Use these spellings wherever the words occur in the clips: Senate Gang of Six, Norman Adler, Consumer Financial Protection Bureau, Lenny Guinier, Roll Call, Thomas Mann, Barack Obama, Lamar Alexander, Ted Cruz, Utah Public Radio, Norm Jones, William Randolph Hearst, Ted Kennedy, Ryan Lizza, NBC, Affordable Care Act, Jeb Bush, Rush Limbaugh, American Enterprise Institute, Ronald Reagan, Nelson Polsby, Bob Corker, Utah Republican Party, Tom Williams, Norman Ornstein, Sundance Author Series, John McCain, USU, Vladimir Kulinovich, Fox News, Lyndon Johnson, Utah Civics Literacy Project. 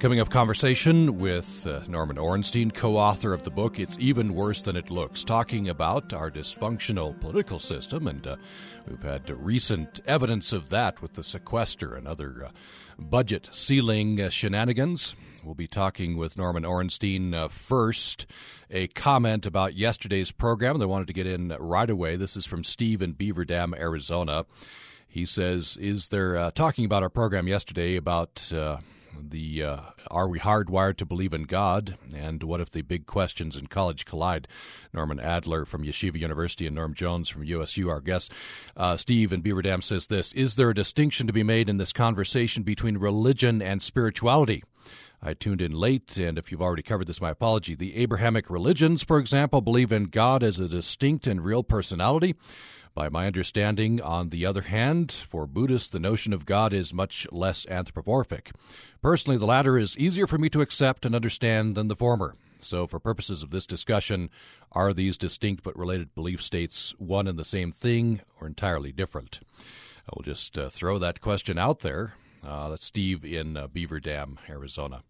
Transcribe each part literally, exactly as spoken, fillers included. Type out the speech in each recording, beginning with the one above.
Coming up, conversation with uh, Norman Ornstein, co-author of the book It's Even Worse Than It Looks, talking about our dysfunctional political system. And uh, we've had uh, recent evidence of that with the sequester and other uh, budget ceiling uh, shenanigans. We'll be talking with Norman Ornstein uh, first. A comment about yesterday's program that I wanted to get in right away. This is from Steve in Beaver Dam, Arizona. He says, is there, uh, talking about our program yesterday about... Uh, The uh, are we hardwired to believe in God? And what if the big questions in college collide? Norman Adler from Yeshiva University and Norm Jones from U S U, our guests. Uh, Steve in Beaver Dam says this, is there a distinction to be made in this conversation between religion and spirituality? I tuned in late, and if you've already covered this, my apology. The Abrahamic religions, for example, believe in God as a distinct and real personality. By my understanding, on the other hand, for Buddhists, the notion of God is much less anthropomorphic. Personally, the latter is easier for me to accept and understand than the former. So for purposes of this discussion, are these distinct but related belief states one and the same thing or entirely different? I will just uh, throw that question out there. Uh, that's Steve in uh, Beaver Dam, Arizona.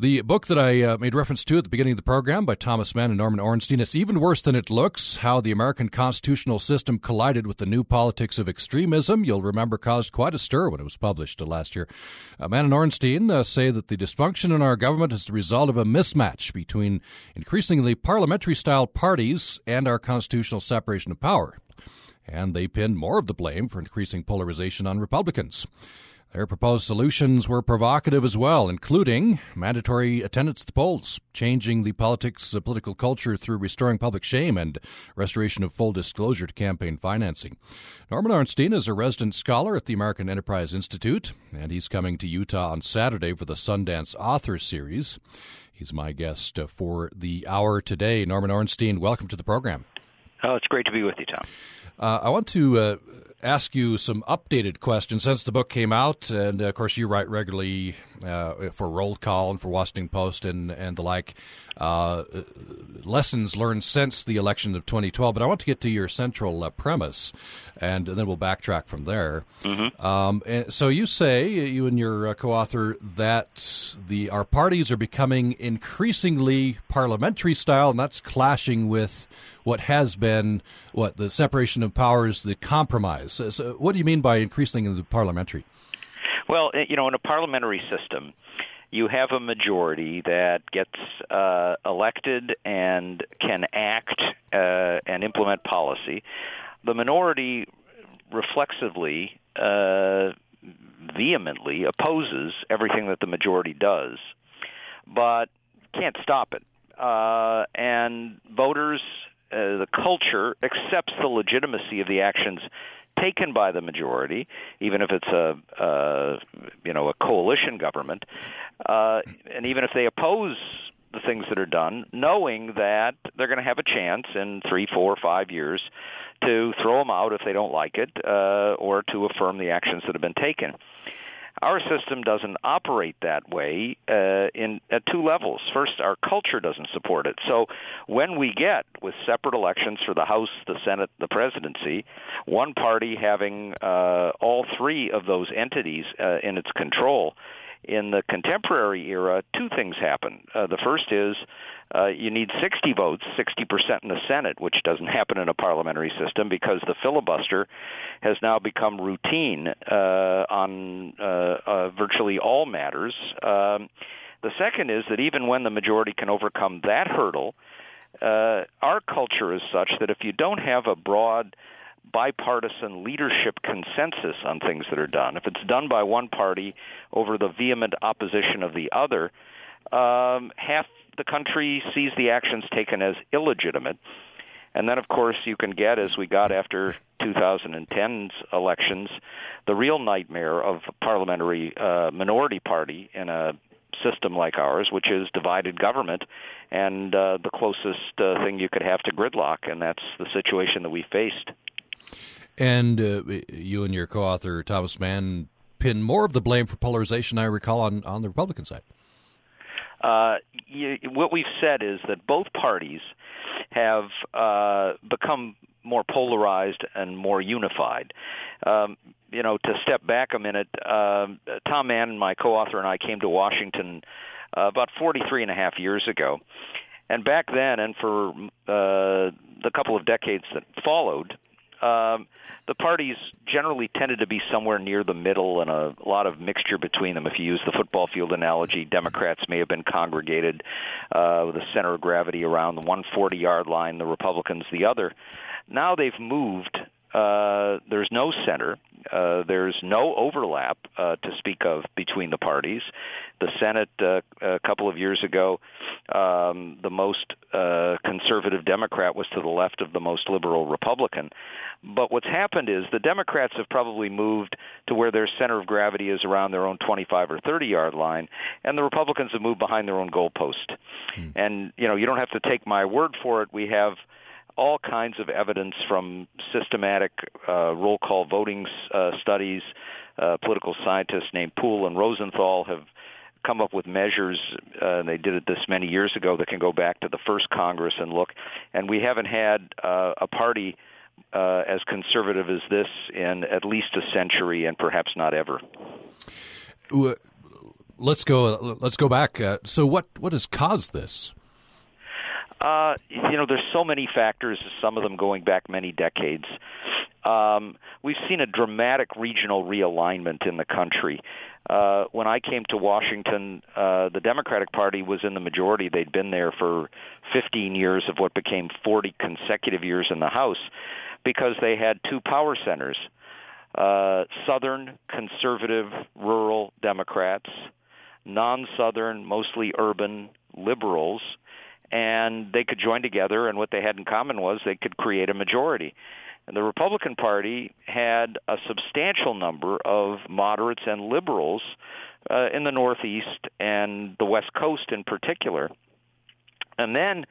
The book that I uh, made reference to at the beginning of the program by Thomas Mann and Norman Ornstein, It's Even Worse Than It Looks, How the American Constitutional System Collided with the New Politics of Extremism, you'll remember caused quite a stir when it was published uh, last year. Uh, Mann and Ornstein uh, say that the dysfunction in our government is the result of a mismatch between increasingly parliamentary-style parties and our constitutional separation of power. And they pin more of the blame for increasing polarization on Republicans. Their proposed solutions were provocative as well, including mandatory attendance at the polls, changing the politics of political culture through restoring public shame and restoration of full disclosure to campaign financing. Norman Ornstein is a resident scholar at the American Enterprise Institute, and he's coming to Utah on Saturday for the Sundance Author Series. He's my guest for the hour today. Norman Ornstein, welcome to the program. Oh, it's great to be with you, Tom. Uh, I want to uh, ask you some updated questions since the book came out, and of course you write regularly uh, for Roll Call and for Washington Post and, and the like, uh, lessons learned since the election of twenty twelve, but I want to get to your central uh, premise, and then we'll backtrack from there. Mm-hmm. Um, and so you say, you and your uh, co-author, that the our parties are becoming increasingly parliamentary style, and that's clashing with what has been, what, the separation of powers, the compromise. So what do you mean by increasingly the parliamentary? Well, you know, in a parliamentary system, you have a majority that gets uh, elected and can act uh, and implement policy. The minority reflexively, uh, vehemently opposes everything that the majority does, but can't stop it. Uh, and voters... Uh, the culture accepts the legitimacy of the actions taken by the majority, even if it's a uh, you know a coalition government, uh, and even if they oppose the things that are done, knowing that they're going to have a chance in three, four, five years to throw them out if they don't like it, uh, or to affirm the actions that have been taken. Our system doesn't operate that way uh, in at two levels. First, our culture doesn't support it. So when we get, with separate elections for the House, the Senate, the presidency, one party having uh, all three of those entities uh, in its control, in the contemporary era, two things happen. Uh, the first is uh, you need sixty votes, sixty percent in the Senate, which doesn't happen in a parliamentary system because the filibuster has now become routine uh, on uh, uh, virtually all matters. Um, the second is that even when the majority can overcome that hurdle, uh, our culture is such that if you don't have a broad bipartisan leadership consensus on things that are done, if it's done by one party over the vehement opposition of the other, um, half the country sees the actions taken as illegitimate. And then, of course, you can get, as we got after twenty ten's elections, the real nightmare of a parliamentary uh, minority party in a system like ours, which is divided government and uh, the closest uh, thing you could have to gridlock, and that's the situation that we faced. And uh, you and your co-author, Thomas Mann, pin more of the blame for polarization, I recall, on, on the Republican side. Uh, you, what we've said is that both parties have uh, become more polarized and more unified. Um, you know, to step back a minute, uh, Tom Mann, my co-author, and I came to Washington uh, about forty-three and a half years ago. And back then, and for uh, the couple of decades that followed, um, the parties generally tended to be somewhere near the middle and a lot of mixture between them. If you use the football field analogy, Democrats may have been congregated uh, with a center of gravity around the one hundred forty-yard line, the Republicans the other. Now they've moved. Uh, there's no center. Uh, there's no overlap uh, to speak of between the parties. The Senate, uh, a couple of years ago, um, the most uh, conservative Democrat was to the left of the most liberal Republican. But what's happened is the Democrats have probably moved to where their center of gravity is around their own twenty-five or thirty-yard line, and the Republicans have moved behind their own goalpost. Hmm. And, you know, you don't have to take my word for it. We have all kinds of evidence from systematic uh, roll call voting uh, studies. Uh, political scientists named Poole and Rosenthal have come up with measures, uh, and they did it this many years ago, that can go back to the first Congress and look. And we haven't had uh, a party uh, as conservative as this in at least a century, and perhaps not ever. Let's go. Let's go back. Uh, so, what what has caused this? Uh, you know, there's so many factors, some of them going back many decades. Um, we've seen a dramatic regional realignment in the country. Uh, when I came to Washington, uh, the Democratic Party was in the majority. They'd been there for fifteen years of what became forty consecutive years in the House because they had two power centers, uh, Southern conservative rural Democrats, non-Southern, mostly urban liberals, and they could join together, and what they had in common was they could create a majority. And the Republican Party had a substantial number of moderates and liberals uh, in the Northeast and the West Coast in particular. And then,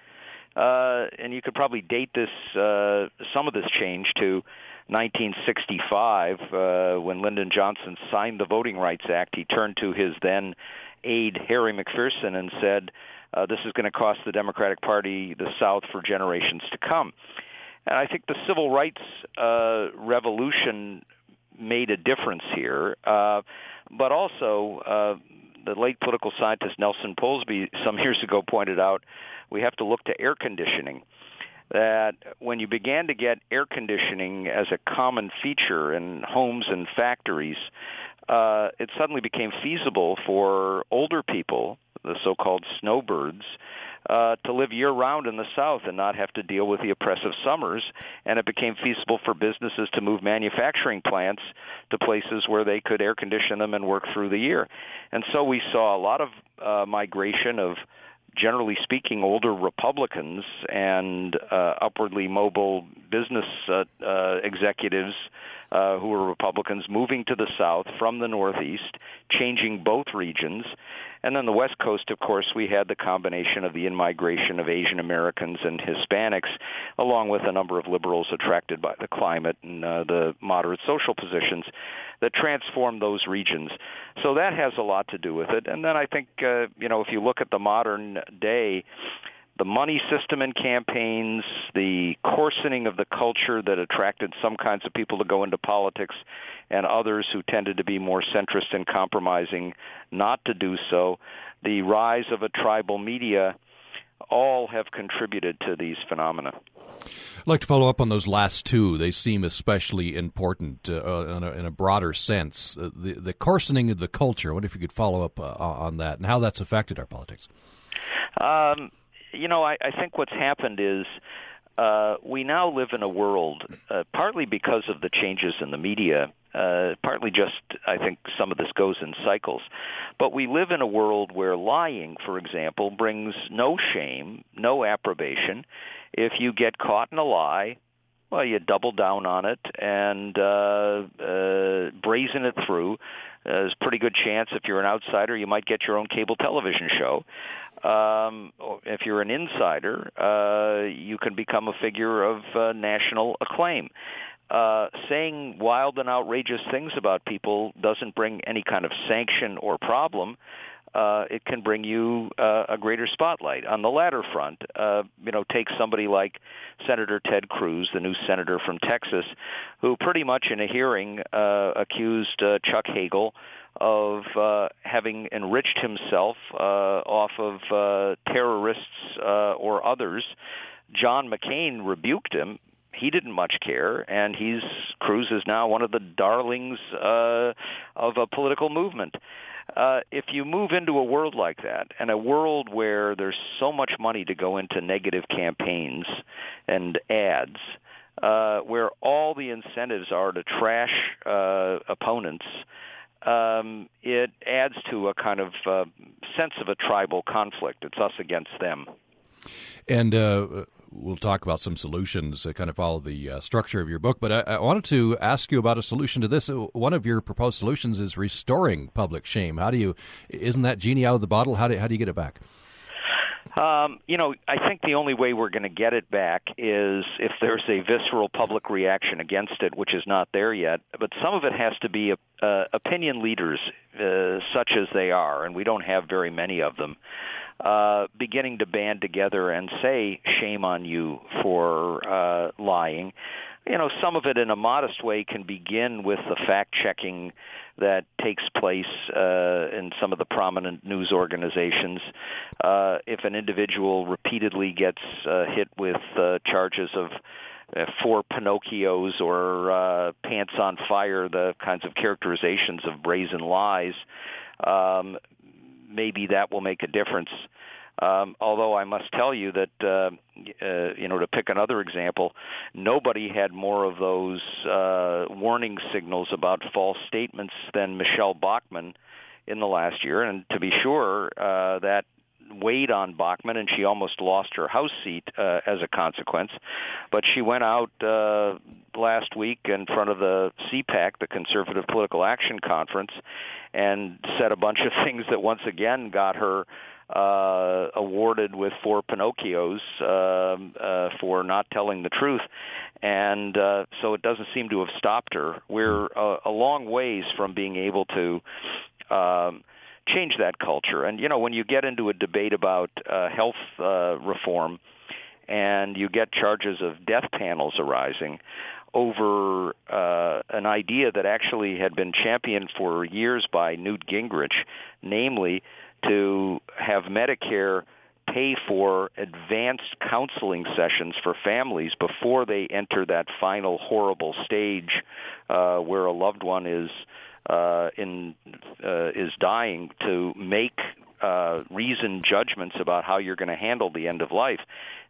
uh, and you could probably date this, uh, some of this change to nineteen sixty-five, uh, when Lyndon Johnson signed the Voting Rights Act, he turned to his then aide, Harry McPherson, and said, Uh, this is going to cost the Democratic Party the South for generations to come. And I think the civil rights uh, revolution made a difference here. Uh, but also, uh, the late political scientist Nelson Polsby some years ago pointed out, we have to look to air conditioning. That when you began to get air conditioning as a common feature in homes and factories, uh, it suddenly became feasible for older people, the so-called snowbirds, uh, to live year-round in the South and not have to deal with the oppressive summers. And it became feasible for businesses to move manufacturing plants to places where they could air condition them and work through the year. And so we saw a lot of uh, migration of, generally speaking, older Republicans and uh, upwardly mobile business uh, uh, executives uh, who were Republicans moving to the South from the Northeast, changing both regions. And then the West Coast, of course, we had the combination of the in-migration of Asian Americans and Hispanics, along with a number of liberals attracted by the climate and uh, the moderate social positions that transformed those regions. So that has a lot to do with it. And then I think, uh, you know, if you look at the modern day, the money system in campaigns, the coarsening of the culture that attracted some kinds of people to go into politics and others who tended to be more centrist and compromising not to do so, the rise of a tribal media, all have contributed to these phenomena. I'd like to follow up on those last two. They seem especially important uh, in, a, in a broader sense. Uh, the, the coarsening of the culture, I wonder if you could follow up uh, on that and how that's affected our politics. Um You know, I, I think what's happened is uh, we now live in a world, uh, partly because of the changes in the media, uh, partly just I think some of this goes in cycles, but we live in a world where lying, for example, brings no shame, no approbation. If you get caught in a lie, well, you double down on it and uh, uh, brazen it through. Uh, there's a pretty good chance if you're an outsider, you might get your own cable television show. Um, if you're an insider, uh, you can become a figure of uh, national acclaim. Uh, saying wild and outrageous things about people doesn't bring any kind of sanction or problem. uh, it can bring you uh, a greater spotlight. On the latter front, uh, you know, take somebody like Senator Ted Cruz, the new senator from Texas, who pretty much in a hearing uh, accused uh, Chuck Hagel of uh, having enriched himself uh, off of uh, terrorists uh, or others. John McCain rebuked him. He didn't much care, and he's Cruz is now one of the darlings uh, of a political movement. Uh, if you move into a world like that, and a world where there's so much money to go into negative campaigns and ads, uh, where all the incentives are to trash uh, opponents, um, it adds to a kind of uh, sense of a tribal conflict. It's us against them. And uh, we'll talk about some solutions that kind of follow the uh, structure of your book. But I, I wanted to ask you about a solution to this. One of your proposed solutions is restoring public shame. How do you – isn't that genie out of the bottle? How do, how do you get it back? Um, you know, I think the only way we're going to get it back is if there's a visceral public reaction against it, which is not there yet. But some of it has to be uh, opinion leaders, uh, such as they are, and we don't have very many of them, uh, beginning to band together and say, shame on you for uh, lying. You know, some of it in a modest way can begin with the fact-checking that takes place uh, in some of the prominent news organizations. Uh, if an individual repeatedly gets uh, hit with uh, charges of uh, four Pinocchios or uh, pants on fire, the kinds of characterizations of brazen lies, um, maybe that will make a difference. Um, although I must tell you that, uh, uh, you know, to pick another example, nobody had more of those uh, warning signals about false statements than Michelle Bachmann in the last year. And to be sure, uh, that weighed on Bachmann, and she almost lost her House seat uh, as a consequence. But she went out uh, last week in front of the C PAC, the Conservative Political Action Conference, and said a bunch of things that once again got her Uh, awarded with four Pinocchios uh, uh, for not telling the truth. And uh, so it doesn't seem to have stopped her. We're uh, a long ways from being able to um, change that culture. And, you know, when you get into a debate about uh, health uh, reform and you get charges of death panels arising over uh, an idea that actually had been championed for years by Newt Gingrich, namely to have Medicare pay for advanced counseling sessions for families before they enter that final horrible stage uh, where a loved one is uh, in uh, is dying, to make uh, reasoned judgments about how you're going to handle the end of life.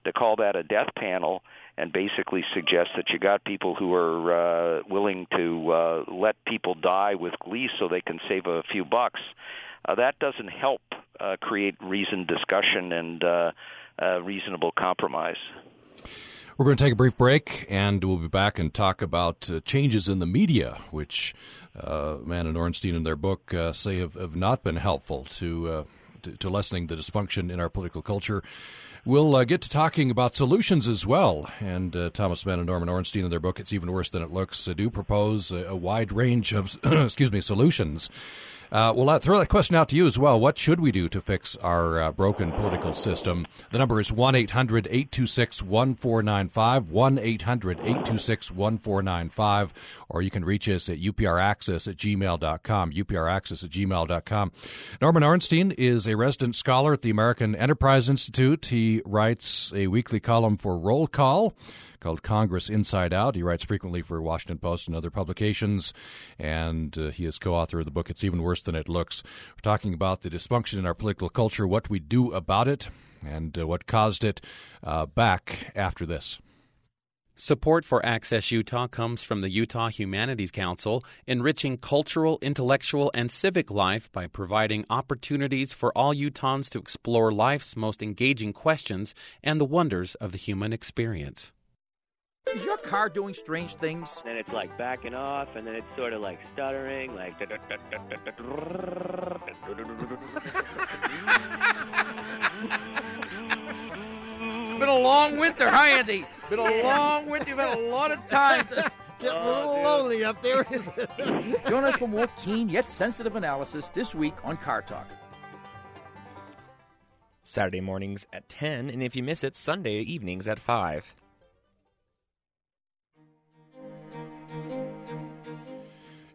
To call that a death panel and basically suggest that you got people who are uh, willing to uh, let people die with glee so they can save a few bucks. Uh, that doesn't help uh, create reasoned discussion and uh, uh, reasonable compromise. We're going to take a brief break, and we'll be back and talk about uh, changes in the media, which uh, Mann and Ornstein in their book uh, say have, have not been helpful to, uh, to to lessening the dysfunction in our political culture. We'll uh, get to talking about solutions as well. And uh, Thomas Mann and Norman Ornstein in their book, It's Even Worse Than It Looks, uh, do propose a, a wide range of excuse me, solutions. Uh, we'll throw that question out to you as well. What should we do to fix our uh, broken political system? The number is one eight hundred eight two six one four nine five, one eight hundred eight two six one four nine five, or you can reach us at upraxis at gmail dot com, upraxis at gmail dot com. Norman Ornstein is a resident scholar at the American Enterprise Institute. He writes a weekly column for Roll Call called Congress Inside Out. He writes frequently for Washington Post and other publications, and uh, he is co-author of the book It's Even Worse Than It Looks. We're talking about the dysfunction in our political culture, what we do about it, and uh, what caused it. Uh, back after this. Support for Access Utah comes from the Utah Humanities Council, enriching cultural, intellectual, and civic life by providing opportunities for all Utahns to explore life's most engaging questions and the wonders of the human experience. Is your car doing strange things? Then it's like backing off, and then it's sort of like stuttering, like... It's been a long winter, huh, Andy? Been a long winter. You've had a lot of time to get oh, a little dude. lonely up there. Join us for more keen yet sensitive analysis this week on Car Talk. Saturday mornings at ten, and if you miss it, Sunday evenings at five.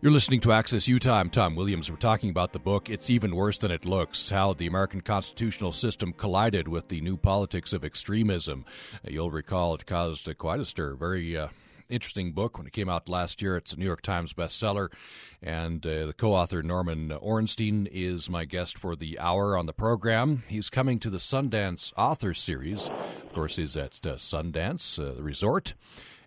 You're listening to Access Utah. I'm Tom Williams. We're talking about the book, It's Even Worse Than It Looks, How the American Constitutional System Collided with the New Politics of Extremism. You'll recall it caused quite a stir. Very uh, interesting book when it came out last year. It's a New York Times bestseller. And uh, the co-author, Norman Ornstein, is my guest for the hour on the program. He's coming to the Sundance Author Series. Of course, he's at uh, Sundance, uh, the resort.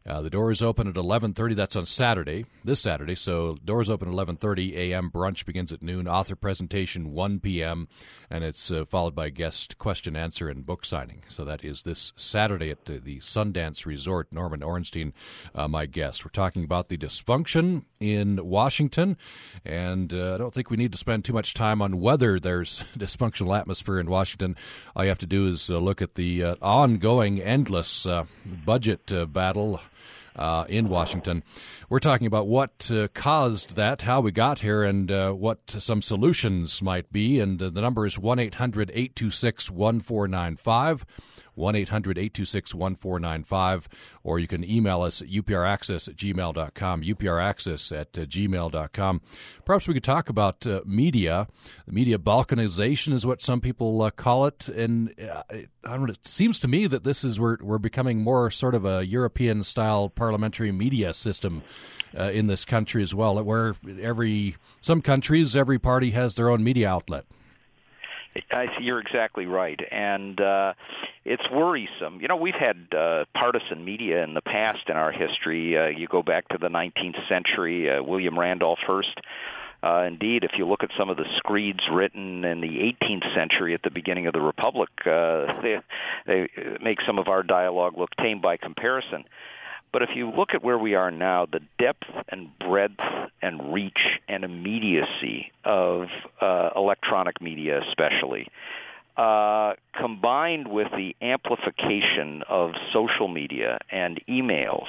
Uh, the doors open at eleven thirty. That's on Saturday, this Saturday. So doors open at eleven thirty a.m. Brunch begins at noon. Author presentation, one p.m. And it's uh, followed by guest question, answer, and book signing. So that is this Saturday at the, the Sundance Resort. Norman Ornstein, uh, my guest. We're talking about the dysfunction in Washington. And uh, I don't think we need to spend too much time on whether there's dysfunctional atmosphere in Washington. All you have to do is uh, look at the uh, ongoing, endless uh, budget uh, battle Uh, in Washington. We're talking about what uh, caused that, how we got here, and uh, what some solutions might be. And uh, the number is one eight hundred eight two six one four nine five, one eight hundred eight two six one four nine five, or you can email us at upraccess at gmail dot com, upraccess at uh, gmail dot com. Perhaps we could talk about uh, media. The media balkanization is what some people uh, call it. And uh, it, I don't know, it seems to me that this is where we're becoming more sort of a European-style parliamentary media system uh, in this country as well, where every some countries, every party has their own media outlet. I see, you're exactly right, and uh, it's worrisome. You know, we've had uh, partisan media in the past in our history. Uh, you go back to the nineteenth century, uh, William Randolph Hearst. Uh, indeed, if you look at some of the screeds written in the eighteenth century at the beginning of the Republic, uh, they, they make some of our dialogue look tame by comparison. But if you look at where we are now, the depth and breadth and reach and immediacy of uh, electronic media especially, uh, combined with the amplification of social media and emails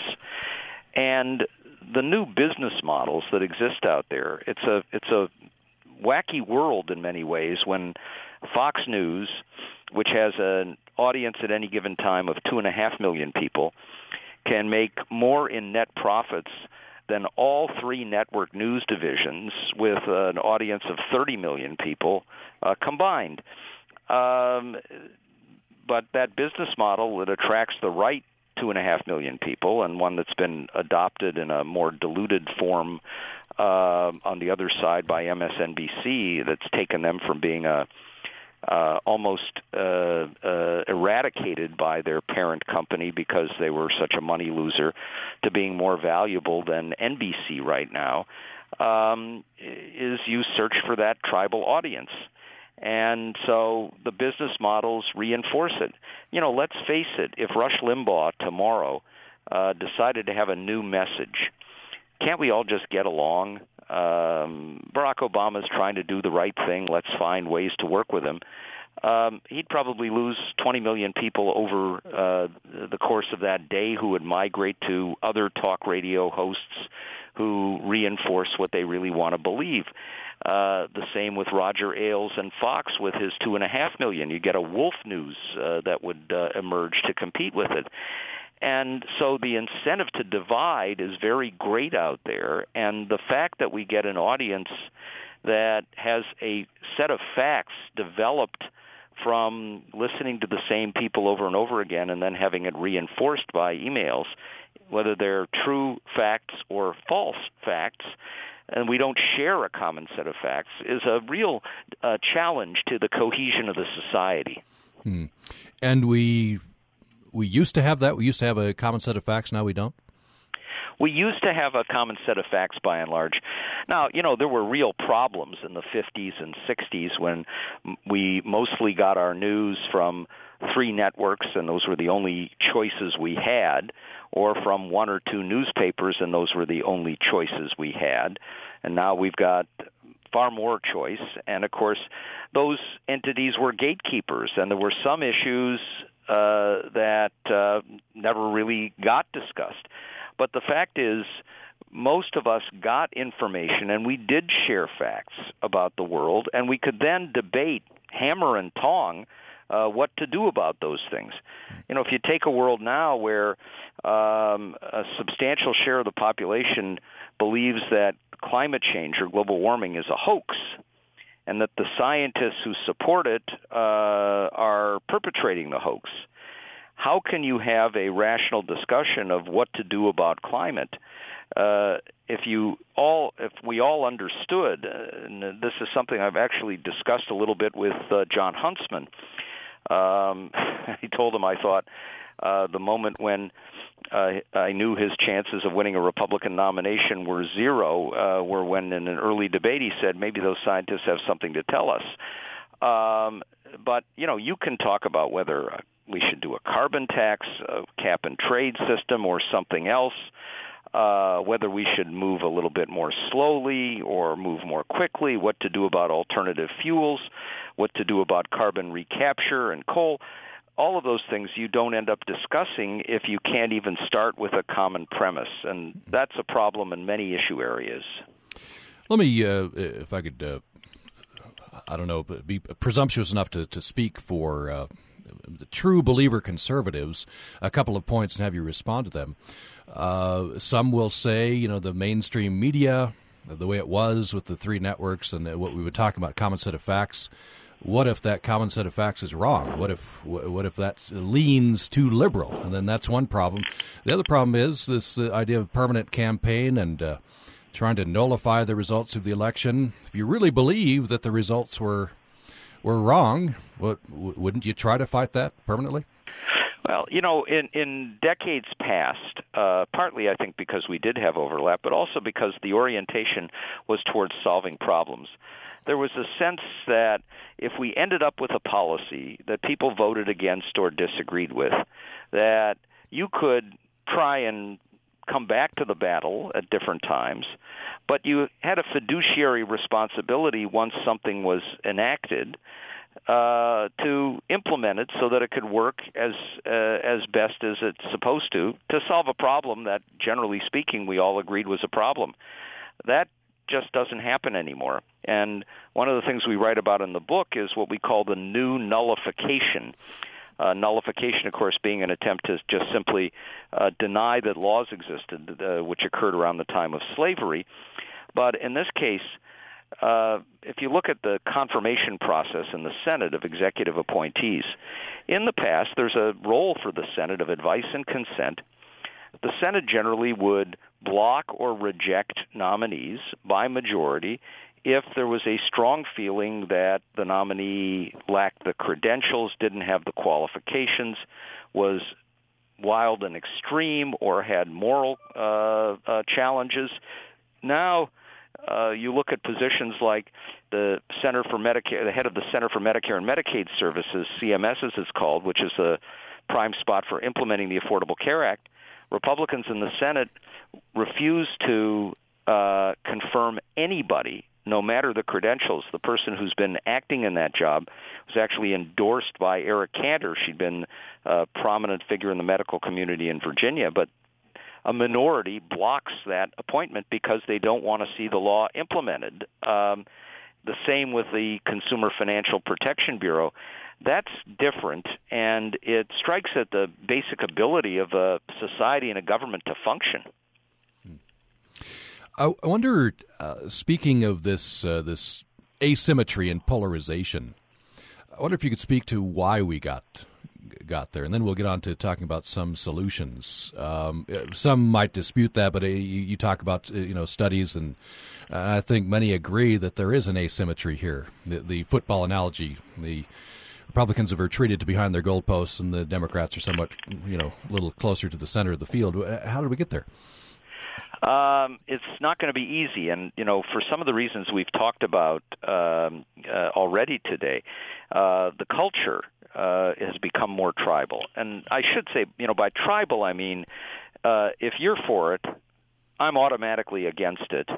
and the new business models that exist out there, it's a it's a wacky world in many ways when Fox News, which has an audience at any given time of two and a half million people, can make more in net profits than all three network news divisions with an audience of thirty million people uh, combined. Um, but that business model that attracts the right two and a half million people, and one that's been adopted in a more diluted form uh, on the other side by M S N B C, that's taken them from being a Uh, almost uh, uh, eradicated by their parent company because they were such a money loser, to being more valuable than N B C right now, um, is you search for that tribal audience. And so the business models reinforce it. You know, let's face it, if Rush Limbaugh tomorrow uh, decided to have a new message, can't we all just get along? Um, Barack Obama's trying to do the right thing. Let's find ways to work with him. Um, he'd probably lose twenty million people over uh, the course of that day who would migrate to other talk radio hosts who reinforce what they really want to believe. Uh, the same with Roger Ailes and Fox with his two and a half million. You get a wolf news uh, that would uh, emerge to compete with it. And so the incentive to divide is very great out there, and the fact that we get an audience that has a set of facts developed from listening to the same people over and over again and then having it reinforced by emails, whether they're true facts or false facts, and we don't share a common set of facts, is a real uh, challenge to the cohesion of the society. Hmm. And we... We used to have that. We used to have a common set of facts. Now we don't. We used to have a common set of facts by and large. Now, you know, there were real problems in the fifties and sixties when we mostly got our news from three networks, and those were the only choices we had, or from one or two newspapers, and those were the only choices we had. And now we've got far more choice. And, of course, those entities were gatekeepers, and there were some issues Uh, that uh, never really got discussed. But the fact is, most of us got information, and we did share facts about the world, and we could then debate hammer and tong uh, what to do about those things. You know, if you take a world now where um, a substantial share of the population believes that climate change or global warming is a hoax, and that the scientists who support it uh, are perpetrating the hoax, how can you have a rational discussion of what to do about climate uh, if you all, if we all understood? And this is something I've actually discussed a little bit with uh, John Huntsman. Um, I told him I thought uh, the moment when uh, I knew his chances of winning a Republican nomination were zero, uh, were when in an early debate he said maybe those scientists have something to tell us. Um, but you know, you can talk about whether Uh, we should do a carbon tax, a cap-and-trade system, or something else, uh, whether we should move a little bit more slowly or move more quickly, what to do about alternative fuels, what to do about carbon recapture and coal. All of those things you don't end up discussing if you can't even start with a common premise, and that's a problem in many issue areas. Let me, uh, if I could, uh, I don't know, be presumptuous enough to, to speak for Uh the true believer conservatives, a couple of points and have you respond to them. Uh, some will say, you know, the mainstream media, the way it was with the three networks and what we would talk about, common set of facts. What if that common set of facts is wrong? What if what if that leans too liberal? And then that's one problem. The other problem is this idea of permanent campaign and uh, trying to nullify the results of the election. If you really believe that the results were We're wrong. What, wouldn't you try to fight that permanently? Well, you know, in, in decades past, uh, partly I think because we did have overlap, but also because the orientation was towards solving problems. There was a sense that if we ended up with a policy that people voted against or disagreed with, that you could try and come back to the battle at different times, but you had a fiduciary responsibility once something was enacted uh, to implement it so that it could work as uh, as best as it's supposed to, to solve a problem that, generally speaking, we all agreed was a problem. That just doesn't happen anymore. And one of the things we write about in the book is what we call the new nullification. Uh, nullification, of course, being an attempt to just simply uh, deny that laws existed, uh, which occurred around the time of slavery. But in this case, uh, if you look at the confirmation process in the Senate of executive appointees, in the past, there's a role for the Senate of advice and consent. The Senate generally would block or reject nominees by majority if there was a strong feeling that the nominee lacked the credentials, didn't have the qualifications, was wild and extreme, or had moral uh, uh, challenges. Now uh, you look at positions like the Center for Medicare, the head of the Center for Medicare and Medicaid Services, C M S as it's called, which is the prime spot for implementing the Affordable Care Act. Republicans in the Senate refuse to uh, confirm anybody, no matter the credentials. The person who's been acting in that job was actually endorsed by Eric Cantor. She'd been a prominent figure in the medical community in Virginia, but a minority blocks that appointment because they don't want to see the law implemented. Um, the same with the Consumer Financial Protection Bureau. That's different, and it strikes at the basic ability of a society and a government to function. I wonder, uh, speaking of this uh, this asymmetry and polarization, I wonder if you could speak to why we got got there, and then we'll get on to talking about some solutions. Um, some might dispute that, but uh, you, you talk about you know studies, and uh, I think many agree that there is an asymmetry here. The, the football analogy, the Republicans have retreated to behind their goalposts, and the Democrats are somewhat you know a little closer to the center of the field. How did we get there? Um, it's not going to be easy, and you know, for some of the reasons we've talked about um, uh, already today, uh, the culture uh, has become more tribal. And I should say, you know, by tribal I mean uh, if you're for it, I'm automatically against it,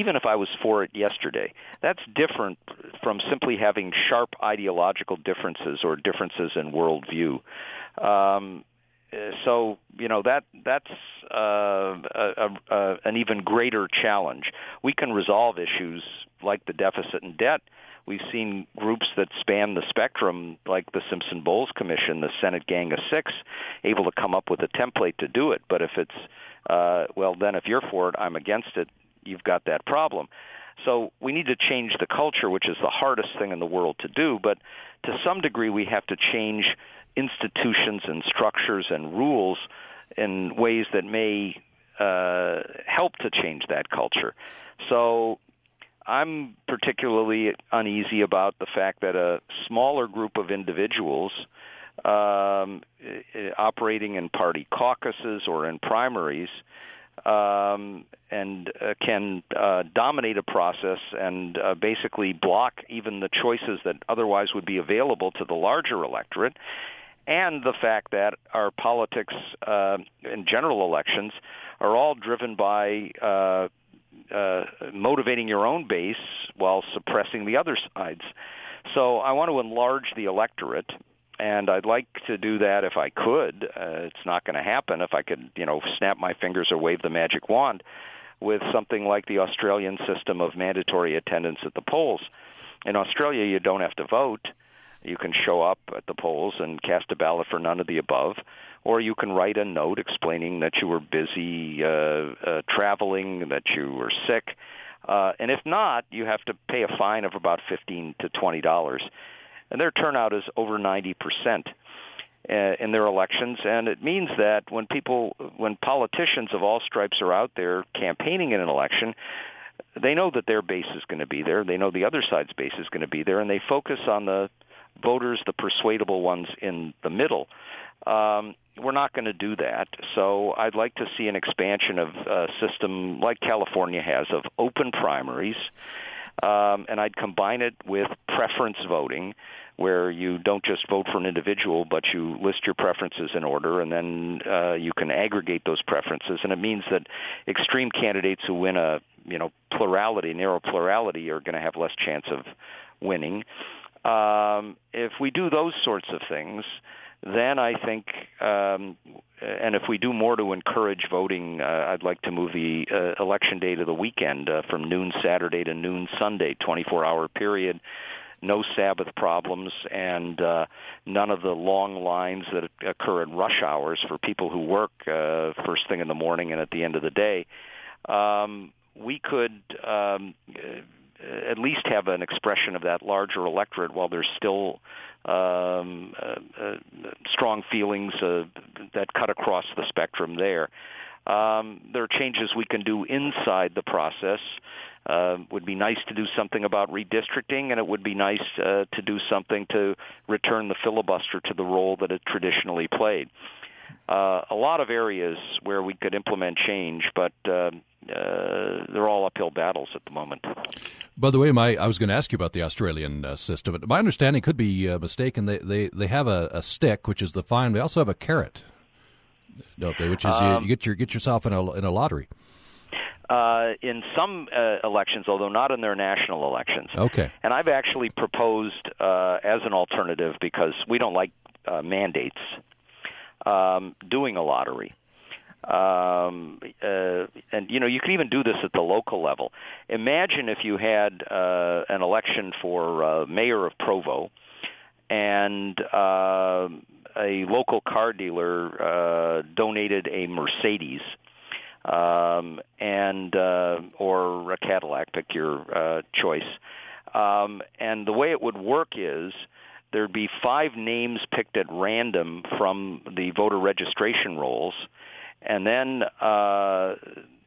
even if I was for it yesterday. That's different from simply having sharp ideological differences or differences in worldview. Um, Uh, so, you know, that that's uh, a, a, a, an even greater challenge. We can resolve issues like the deficit and debt. We've seen groups that span the spectrum, like the Simpson-Bowles Commission, the Senate Gang of Six, able to come up with a template to do it. But if it's, uh, well, then if you're for it, I'm against it, you've got that problem. So we need to change the culture, which is the hardest thing in the world to do. But to some degree, we have to change institutions and structures and rules in ways that may uh, help to change that culture. So I'm particularly uneasy about the fact that a smaller group of individuals um, operating in party caucuses or in primaries um, and uh, can uh, dominate a process and uh, basically block even the choices that otherwise would be available to the larger electorate, and the fact that our politics uh, in general elections are all driven by uh, Uh, motivating your own base while suppressing the other sides. So I want to enlarge the electorate, and I'd like to do that if I could. Uh, it's not going to happen if I could, you know, snap my fingers or wave the magic wand with something like the Australian system of mandatory attendance at the polls. In Australia, you don't have to vote. You can show up at the polls and cast a ballot for none of the above, or you can write a note explaining that you were busy uh, uh, traveling, that you were sick. Uh, and if not, you have to pay a fine of about fifteen to twenty dollars. And their turnout is over ninety percent uh, in their elections. And it means that when people, when politicians of all stripes are out there campaigning in an election, they know that their base is going to be there. They know the other side's base is going to be there. And they focus on the voters, the persuadable ones in the middle. Um, we're not going to do that. So I'd like to see an expansion of a system like California has of open primaries, um, and I'd combine it with preference voting, where you don't just vote for an individual, but you list your preferences in order, and then uh, you can aggregate those preferences. And it means that extreme candidates who win a you know plurality, narrow plurality, are going to have less chance of winning. Um, if we do those sorts of things, then I think, um, and if we do more to encourage voting, uh, I'd like to move the uh, election day to the weekend uh, from noon Saturday to noon Sunday, twenty-four hour period, no Sabbath problems, and uh, none of the long lines that occur in rush hours for people who work uh, first thing in the morning and at the end of the day. Um, we could um, at least have an expression of that larger electorate while there's still um, uh, uh, strong feelings uh, that cut across the spectrum there. Um, there are changes we can do inside the process. Uh, would be nice to do something about redistricting, and it would be nice uh, to do something to return the filibuster to the role that it traditionally played. Uh, a lot of areas where we could implement change, but uh, uh, they're all uphill battles at the moment. By the way, my I was going to ask you about the Australian uh, system. My understanding could be uh, mistaken. They they they have a, a stick, which is the fine. They also have a carrot, don't they? Which is um, you, you get your get yourself in a in a lottery. Uh, in some uh, elections, although not in their national elections. Okay. And I've actually proposed uh, as an alternative, because we don't like uh, mandates, Um, doing a lottery. Um, uh, and, you know, you can even do this at the local level. Imagine if you had uh, an election for uh, mayor of Provo, and uh, a local car dealer uh, donated a Mercedes um, and uh, or a Cadillac, pick your uh, choice. Um, and the way it would work is, there'd be five names picked at random from the voter registration rolls, and then uh,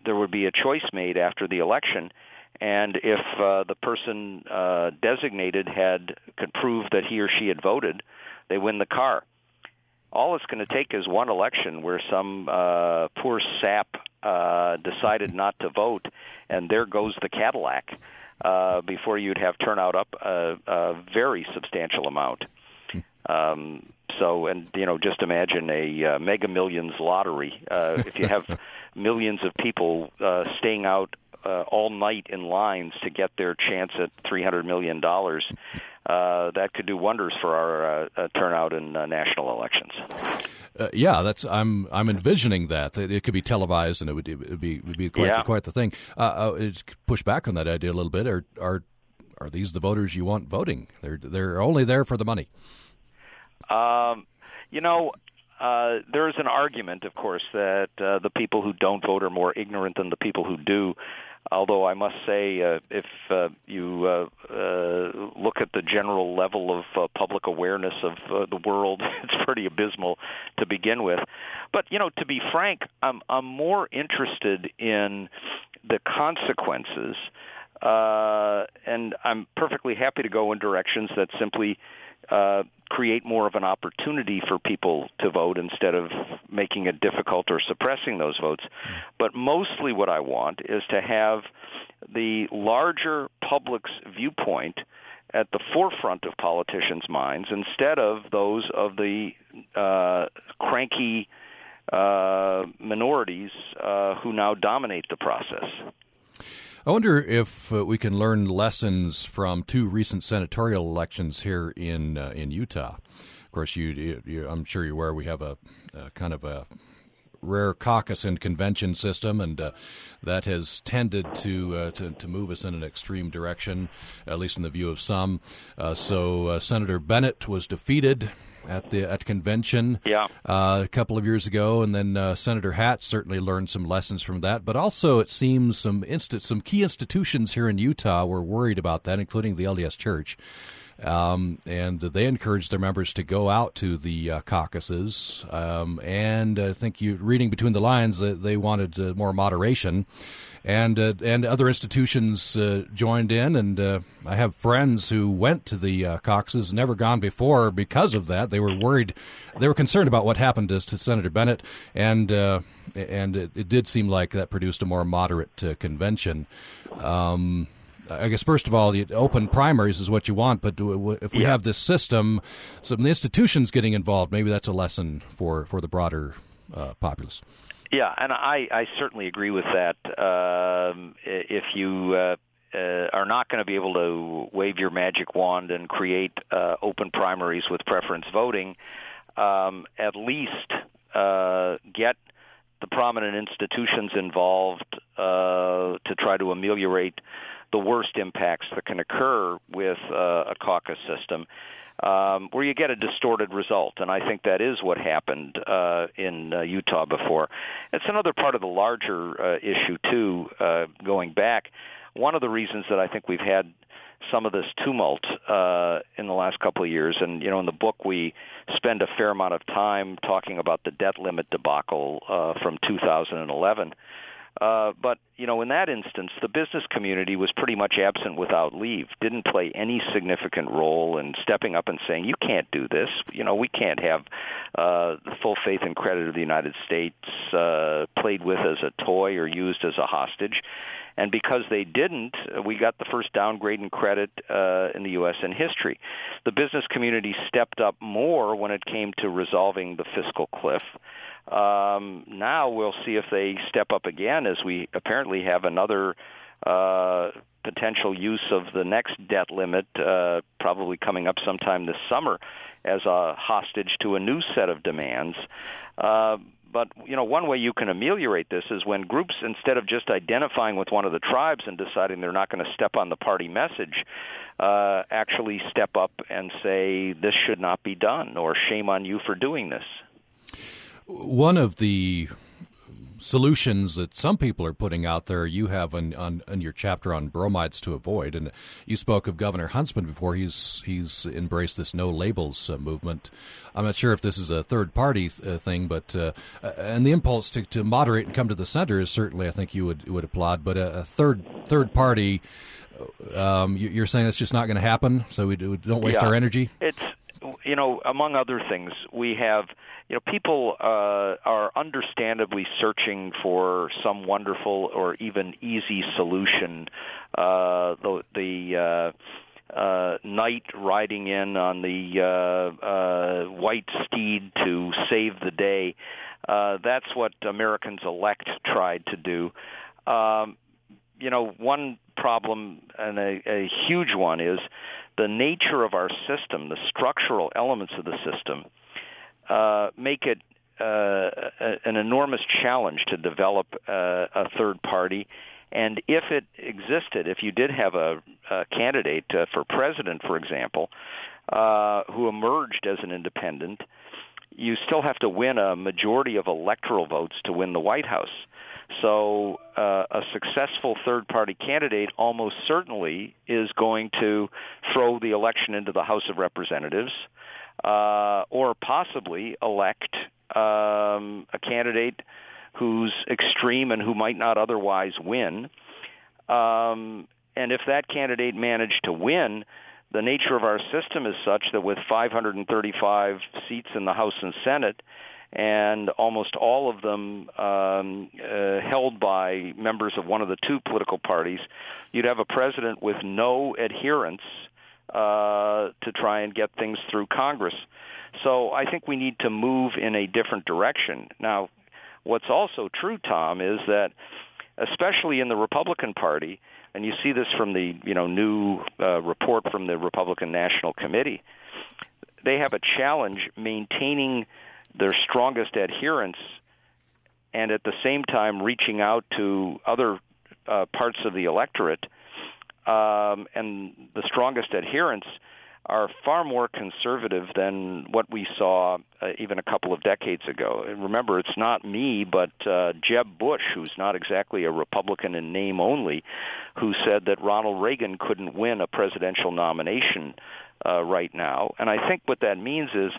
there would be a choice made after the election. And if uh, the person uh, designated had could prove that he or she had voted, they win the car. All it's going to take is one election where some uh, poor sap uh, decided not to vote, and there goes the Cadillac. Uh, before you'd have turnout up a, a very substantial amount. Um, so, and, you know, just imagine a uh, mega millions lottery. Uh, if you have millions of people uh, staying out uh, all night in lines to get their chance at three hundred million dollars, uh, that could do wonders for our uh, uh, turnout in uh, national elections. Uh, yeah, that's I'm I'm envisioning that it, it could be televised and it would, it would be it would be quite, yeah. quite the thing. Uh, I'll push back on that idea a little bit. Are are are these the voters you want voting? They're they're only there for the money. Um, you know. Uh, there is an argument, of course, that uh, the people who don't vote are more ignorant than the people who do. Although I must say, uh, if uh, you uh, uh, look at the general level of uh, public awareness of uh, the world, it's pretty abysmal to begin with. But, you know, to be frank, I'm, I'm more interested in the consequences, uh, and I'm perfectly happy to go in directions that simply Uh, create more of an opportunity for people to vote instead of making it difficult or suppressing those votes. But mostly what I want is to have the larger public's viewpoint at the forefront of politicians' minds instead of those of the uh, cranky uh, minorities uh, who now dominate the process. I wonder if uh, we can learn lessons from two recent senatorial elections here in uh, in Utah. Of course, you, you, you, I'm sure you're aware we have a, a kind of a rare caucus and convention system, and uh, that has tended to, uh, to to move us in an extreme direction, at least in the view of some. Uh, so uh, Senator Bennett was defeated at the at convention yeah. uh, a couple of years ago, and then uh, Senator Hatch certainly learned some lessons from that. But also, it seems some inst- some key institutions here in Utah were worried about that, including the L D S Church. Um, and they encouraged their members to go out to the uh, caucuses. Um, and I think you reading between the lines, uh, they wanted uh, more moderation. And uh, and other institutions uh, joined in. And uh, I have friends who went to the uh, caucuses, never gone before because of that. They were worried. They were concerned about what happened to, to Senator Bennett. And uh, and it, it did seem like that produced a more moderate uh, convention. Um I guess, first of all, open primaries is what you want, but if we yeah. have this system, some of the institutions getting involved, maybe that's a lesson for, for the broader uh, populace. Yeah, and I, I certainly agree with that. Um, if you uh, uh, are not going to be able to wave your magic wand and create uh, open primaries with preference voting, um, at least uh, get the prominent institutions involved uh, to try to ameliorate the worst impacts that can occur with uh, a caucus system, um, where you get a distorted result. And I think that is what happened uh, in uh, Utah before. It's another part of the larger uh, issue, too, uh, going back. One of the reasons that I think we've had some of this tumult uh, in the last couple of years, and, you know, in the book we spend a fair amount of time talking about the debt limit debacle uh, from two thousand eleven. Uh, but, you know, in that instance, the business community was pretty much absent without leave, didn't play any significant role in stepping up and saying, you can't do this. You know, we can't have uh, the full faith and credit of the United States uh, played with as a toy or used as a hostage. And because they didn't, we got the first downgrade in credit uh, in the U S in history. The business community stepped up more when it came to resolving the fiscal cliff. Um, now we'll see if they step up again, as we apparently have another uh, potential use of the next debt limit uh, probably coming up sometime this summer as a hostage to a new set of demands. Uh, but, you know, one way you can ameliorate this is when groups, instead of just identifying with one of the tribes and deciding they're not going to step on the party message, uh, actually step up and say, this should not be done, or shame on you for doing this. One of the solutions that some people are putting out there, you have on, on, on your chapter on bromides to avoid, and you spoke of Governor Huntsman before. He's he's embraced this no labels uh, movement. I'm not sure if this is a third party th- uh, thing, but uh, and the impulse to, to moderate and come to the center is certainly, I think, you would would applaud. But a, a third third party, um, you, you're saying that's just not going to happen. So we, we don't waste yeah. our energy. It's you know, among other things, we have. You know, people uh, are understandably searching for some wonderful or even easy solution. Uh, the the uh, uh, knight riding in on the uh, uh, white steed to save the day, uh, that's what Americans elect tried to do. Um, you know, one problem, and a, a huge one, is the nature of our system, the structural elements of the system, uh, make it uh, a, an enormous challenge to develop uh, a third party. And if it existed, if you did have a, a candidate uh, for president, for example, uh, who emerged as an independent, you still have to win a majority of electoral votes to win the White House. So uh, a successful third-party candidate almost certainly is going to throw the election into the House of Representatives uh, or possibly elect um, a candidate who's extreme and who might not otherwise win. Um, and if that candidate managed to win, the nature of our system is such that with five hundred thirty-five seats in the House and Senate, and almost all of them um, uh, held by members of one of the two political parties, you'd have a president with no adherence uh, to try and get things through Congress. So I think we need to move in a different direction. Now, what's also true, Tom, is that especially in the Republican Party, and you see this from the you know new uh, report from the Republican National Committee, they have a challenge maintaining their strongest adherents and at the same time reaching out to other uh, parts of the electorate. Um, and the strongest adherents are far more conservative than what we saw uh, even a couple of decades ago. And remember, it's not me, but uh, Jeb Bush, who's not exactly a Republican in name only, who said that Ronald Reagan couldn't win a presidential nomination uh, right now. And I think what that means is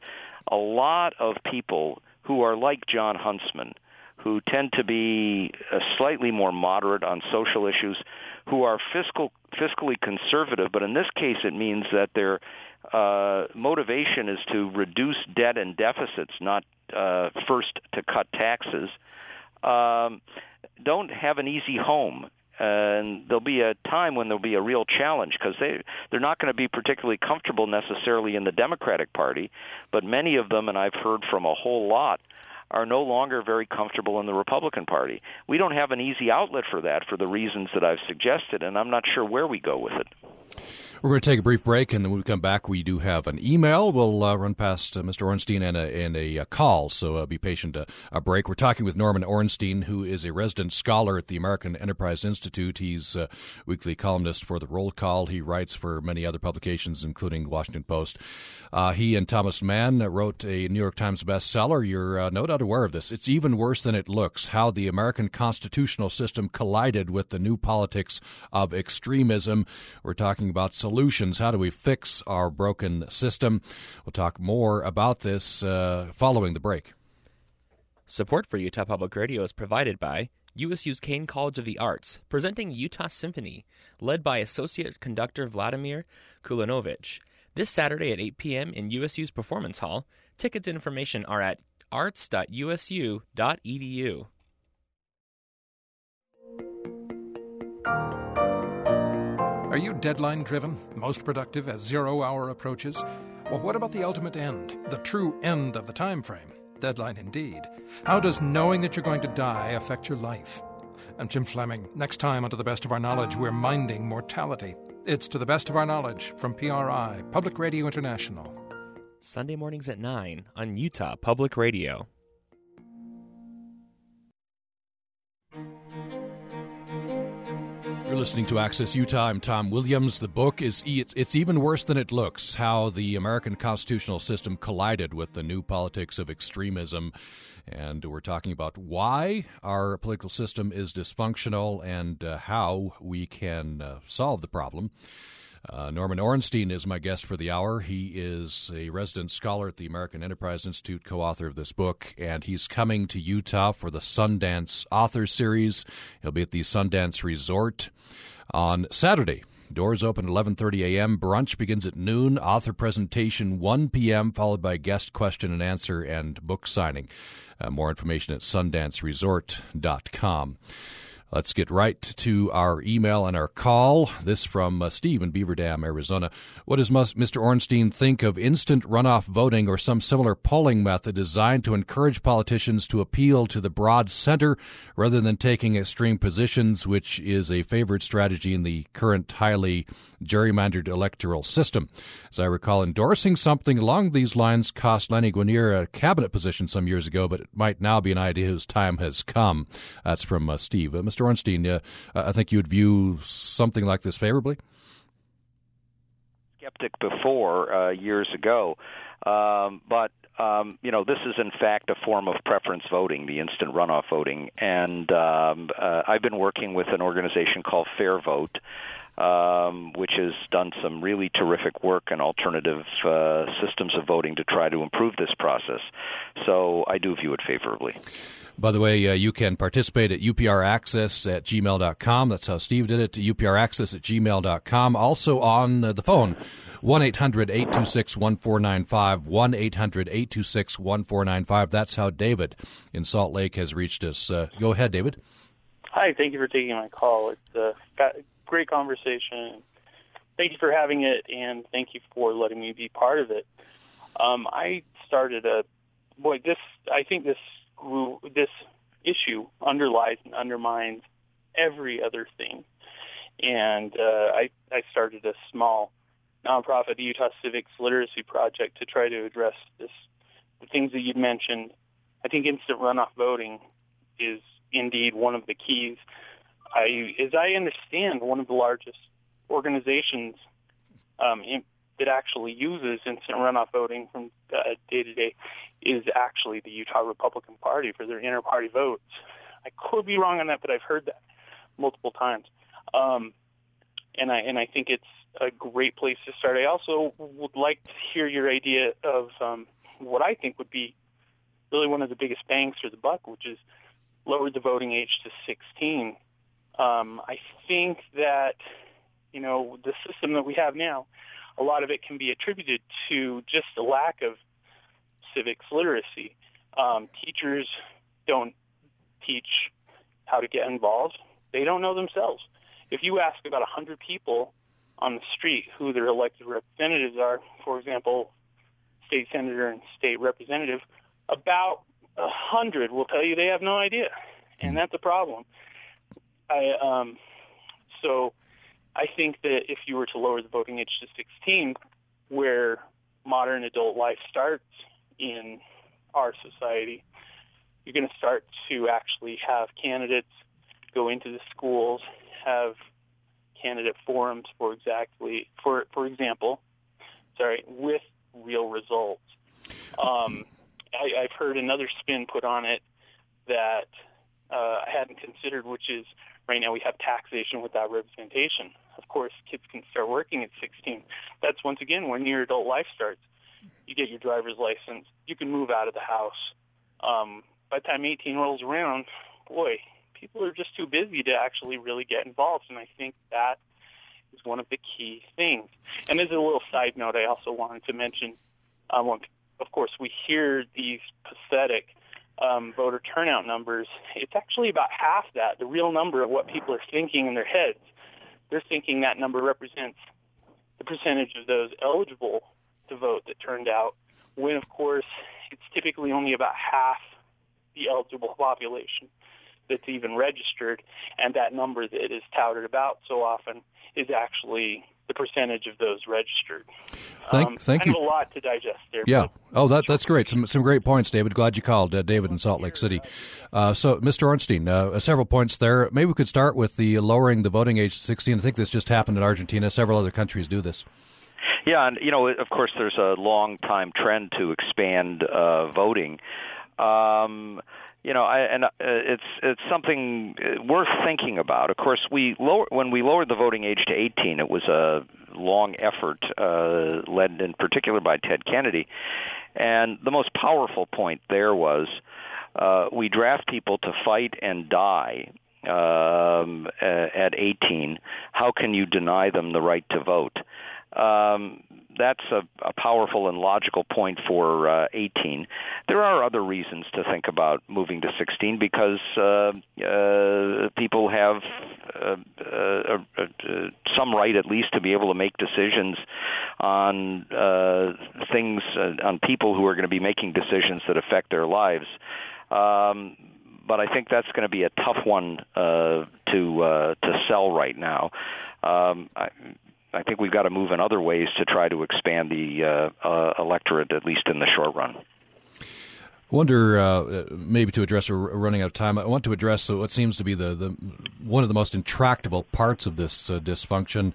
a lot of people who are like John Huntsman, who tend to be uh, slightly more moderate on social issues, who are fiscal fiscally conservative, but in this case it means that their uh, motivation is to reduce debt and deficits, not uh, first to cut taxes, um, don't have an easy home. And there'll be a time when there'll be a real challenge because they, they're not going to be particularly comfortable necessarily in the Democratic Party, but many of them, and I've heard from a whole lot, are no longer very comfortable in the Republican Party. We don't have an easy outlet for that for the reasons that I've suggested, and I'm not sure where we go with it. We're going to take a brief break, and then when we come back, we do have an email. We'll uh, run past uh, Mister Ornstein and a, and a uh, call, so uh, be patient uh, a break. We're talking with Norman Ornstein, who is a resident scholar at the American Enterprise Institute. He's a weekly columnist for the Roll Call. He writes for many other publications, including the Washington Post. Uh, he and Thomas Mann wrote a New York Times bestseller. You're uh, no doubt aware of this. It's Even Worse Than It Looks, How the American Constitutional System Collided with the New Politics of Extremism. We're talking about solutions. How do we fix our broken system? We'll talk more about this uh, following the break. Support for Utah Public Radio is provided by U S U's Kane College of the Arts, presenting Utah Symphony, led by Associate Conductor Vladimir Kulinovich. This Saturday at eight p.m. in U S U's Performance Hall. Tickets and information are at arts dot u s u dot e d u. Are you deadline-driven, most productive as zero-hour approaches? Well, what about the ultimate end, the true end of the time frame? Deadline indeed. How does knowing that you're going to die affect your life? I'm Jim Fleming. Next time on To the Best of Our Knowledge, we're minding mortality. It's To the Best of Our Knowledge from P R I, Public Radio International. Sunday mornings at nine on Utah Public Radio. You're listening to Access Utah. I'm Tom Williams. The book is It's, it's Even Worse Than It Looks, How the American Constitutional System Collided with the New Politics of Extremism. And we're talking about why our political system is dysfunctional and uh, how we can uh, solve the problem. Uh, Norman Ornstein is my guest for the hour. He is a resident scholar at the American Enterprise Institute, co-author of this book, and he's coming to Utah for the Sundance Author Series. He'll be at the Sundance Resort on Saturday. Doors open at eleven thirty a.m. Brunch begins at noon. Author presentation one p.m., followed by guest question and answer and book signing. Uh, more information at sundance resort dot com. Let's get right to our email and our call. This from uh, Steve in Beaver Dam, Arizona. What does Mister Ornstein think of instant runoff voting or some similar polling method designed to encourage politicians to appeal to the broad center rather than taking extreme positions, which is a favored strategy in the current highly gerrymandered electoral system? As I recall, endorsing something along these lines cost Lenny Guinier a cabinet position some years ago, but it might now be an idea whose time has come. That's from uh, Steve. Uh, Mister Ornstein, uh, I think you'd view something like this favorably? Skeptic before uh, years ago, um, but Um, you know, this is, in fact, a form of preference voting, the instant runoff voting. And um, uh, I've been working with an organization called Fair Vote, um, which has done some really terrific work and alternative uh, systems of voting to try to improve this process. So I do view it favorably. By the way, uh, you can participate at U P R access at gmail dot com. That's how Steve did it, U P R access at gmail dot com. Also on uh, the phone, one eight hundred eight two six one four nine five, one eight hundred eight two six one four nine five. That's how David in Salt Lake has reached us. Uh, go ahead, David. Hi, thank you for taking my call. It's a great conversation. Thank you for having it, and thank you for letting me be part of it. Um, I started a, boy, this, I think this, this issue underlies and undermines every other thing. And uh, I, I started a small nonprofit Utah Civics Literacy Project to try to address this, the things that you've mentioned. I think instant runoff voting is indeed one of the keys. I, as I understand, one of the largest organizations um, in, that actually uses instant runoff voting from uh, day to day is actually the Utah Republican Party for their inter-party votes. I could be wrong on that, but I've heard that multiple times. Um, and I and I think it's a great place to start. I also would like to hear your idea of um, what I think would be really one of the biggest bangs for the buck, which is lower the voting age to sixteen. Um, I think that, you know, the system that we have now, a lot of it can be attributed to just the lack of civics literacy. Um, teachers don't teach how to get involved. They don't know themselves. If you ask about one hundred people on the street who their elected representatives are, for example, state senator and state representative, about one hundred will tell you they have no idea, and that's a problem. I um, so I think that if you were to lower the voting age to sixteen, where modern adult life starts in our society, you're going to start to actually have candidates go into the schools, have candidate forums, for exactly for for example, sorry, with real results. Um, I, I've heard another spin put on it that uh, I hadn't considered, which is right now we have taxation without representation. Of course, kids can start working at sixteen. That's, once again, when your adult life starts. You get your driver's license. You can move out of the house. Um, by the time eighteen rolls around, boy, people are just too busy to actually really get involved, and I think that is one of the key things. And as a little side note, I also wanted to mention, um, of course, we hear these pathetic um, voter turnout numbers. It's actually about half that, the real number of what people are thinking in their heads. They're thinking that number represents the percentage of those eligible to vote that turned out, when, of course, it's typically only about half the eligible population that's even registered, and that number that is touted about so often is actually the percentage of those registered. Thank, um, thank kind you. Of a lot to digest there. Yeah. Oh, that that's great. Some some great points, David. Glad you called, uh, David in Salt Lake City. Uh, so, Mister Ornstein, uh, several points there. Maybe we could start with the lowering the voting age to sixteen. I think this just happened in Argentina. Several other countries do this. Yeah, and, you know, of course, there's a long-time trend to expand uh, voting. Um You know, I, and uh, it's it's something worth thinking about. Of course, we lower, when we lowered the voting age to eighteen, it was a long effort uh, led in particular by Ted Kennedy. And the most powerful point there was uh, we draft people to fight and die um, at eighteen. How can you deny them the right to vote? Um, that's a, a powerful and logical point for uh, eighteen. There are other reasons to think about moving to sixteen because uh, uh, people have uh, uh, uh, uh, some right at least to be able to make decisions on uh, things, uh, on people who are going to be making decisions that affect their lives. Um, but I think that's going to be a tough one uh, to uh, to sell right now. Um, I, I think we've got to move in other ways to try to expand the uh, uh, electorate, at least in the short run. I wonder, uh, maybe to address, we're running out of time, I want to address what seems to be the, the one of the most intractable parts of this uh, dysfunction,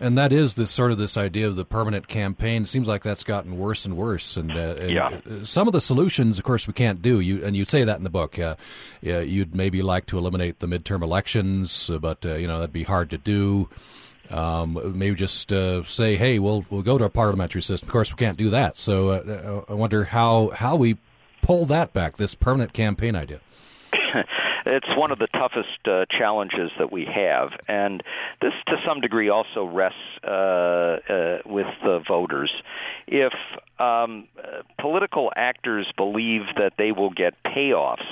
and that is this sort of this idea of the permanent campaign. It seems like that's gotten worse and worse. And, uh, and yeah. some of the solutions, of course, we can't do. You and you say that in the book. Uh, yeah, you'd maybe like to eliminate the midterm elections, but uh, you know that'd be hard to do. Um, maybe just uh, say, hey, we'll we'll go to a parliamentary system. Of course, we can't do that. So uh, I wonder how how we pull that back, this permanent campaign idea. It's one of the toughest uh, challenges that we have, and this to some degree also rests uh, uh, with the voters. If um, political actors believe that they will get payoffs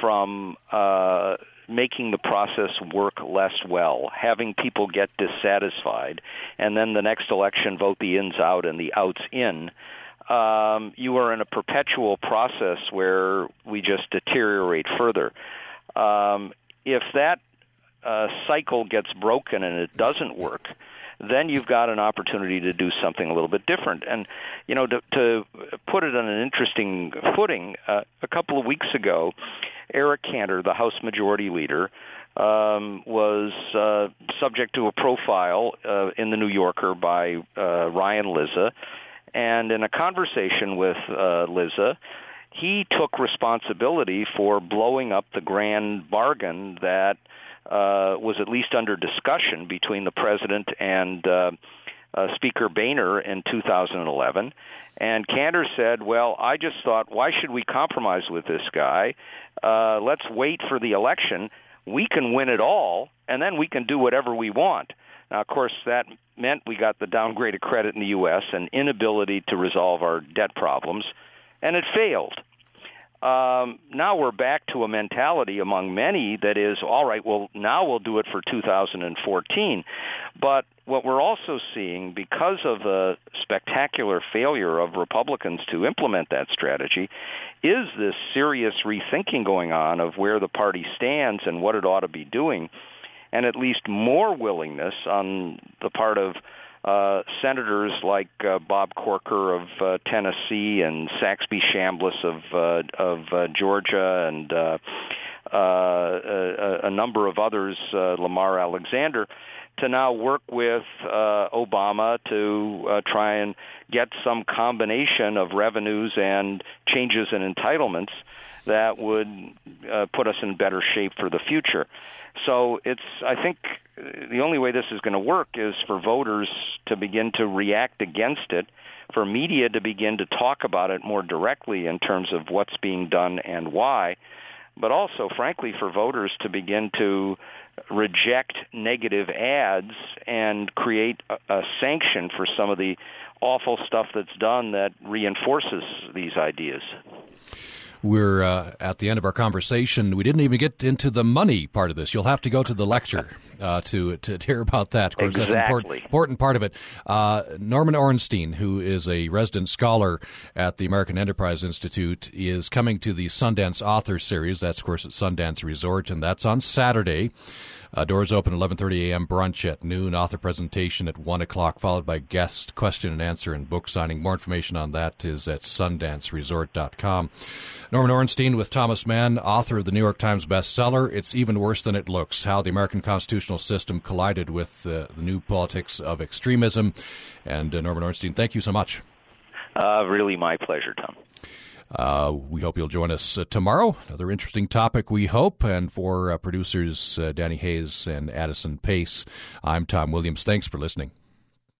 from uh, making the process work less well, having people get dissatisfied, and then the next election vote the ins out and the outs in, Um, you are in a perpetual process where we just deteriorate further. Um, if that uh, cycle gets broken and it doesn't work, then you've got an opportunity to do something a little bit different. And, you know, to, to put it on an interesting footing, uh, a couple of weeks ago, Eric Cantor, the House Majority Leader, Um, was uh, subject to a profile uh, in The New Yorker by uh, Ryan Lizza. And in a conversation with uh, Lizza, he took responsibility for blowing up the grand bargain that uh, was at least under discussion between the president and uh, uh, Speaker Boehner in two thousand eleven. And Cantor said, well, I just thought, why should we compromise with this guy? Uh, let's wait for the election. We can win it all, and then we can do whatever we want. Now, of course, that meant we got the downgrade of credit in the U S and inability to resolve our debt problems, and it failed. Um, now we're back to a mentality among many that is, all right, well, now we'll do it for two thousand fourteen. But what we're also seeing, because of the spectacular failure of Republicans to implement that strategy, is this serious rethinking going on of where the party stands and what it ought to be doing, and at least more willingness on the part of uh, senators like uh, Bob Corker of uh, Tennessee and Saxby Chambliss of uh, of uh, Georgia and uh, uh, a, a number of others, uh, Lamar Alexander, to now work with uh, Obama to uh, try and get some combination of revenues and changes in entitlements that would uh, put us in better shape for the future. So it's, I think, the only way this is going to work is for voters to begin to react against it, for media to begin to talk about it more directly in terms of what's being done and why, but also, frankly, for voters to begin to reject negative ads and create a, a sanction for some of the awful stuff that's done that reinforces these ideas. We're uh, at the end of our conversation. We didn't even get into the money part of this. You'll have to go to the lecture uh, to, to hear about that. Of course, exactly. That's an important, important part of it. Uh, Norman Ornstein, who is a resident scholar at the American Enterprise Institute, is coming to the Sundance Author Series. That's, of course, at Sundance Resort, and that's on Saturday. Uh, doors open at eleven thirty a.m., brunch at noon, author presentation at one o'clock, followed by guest question and answer and book signing. More information on that is at sundance resort dot com. Norman Ornstein with Thomas Mann, author of the New York Times bestseller, It's Even Worse Than It Looks, How the American Constitutional System Collided with uh, the New Politics of Extremism. And uh, Norman Ornstein, thank you so much. Uh, really my pleasure, Tom. Uh, we hope you'll join us uh, tomorrow. Another interesting topic, we hope. And for uh, producers uh, Danny Hayes and Addison Pace, I'm Tom Williams. Thanks for listening.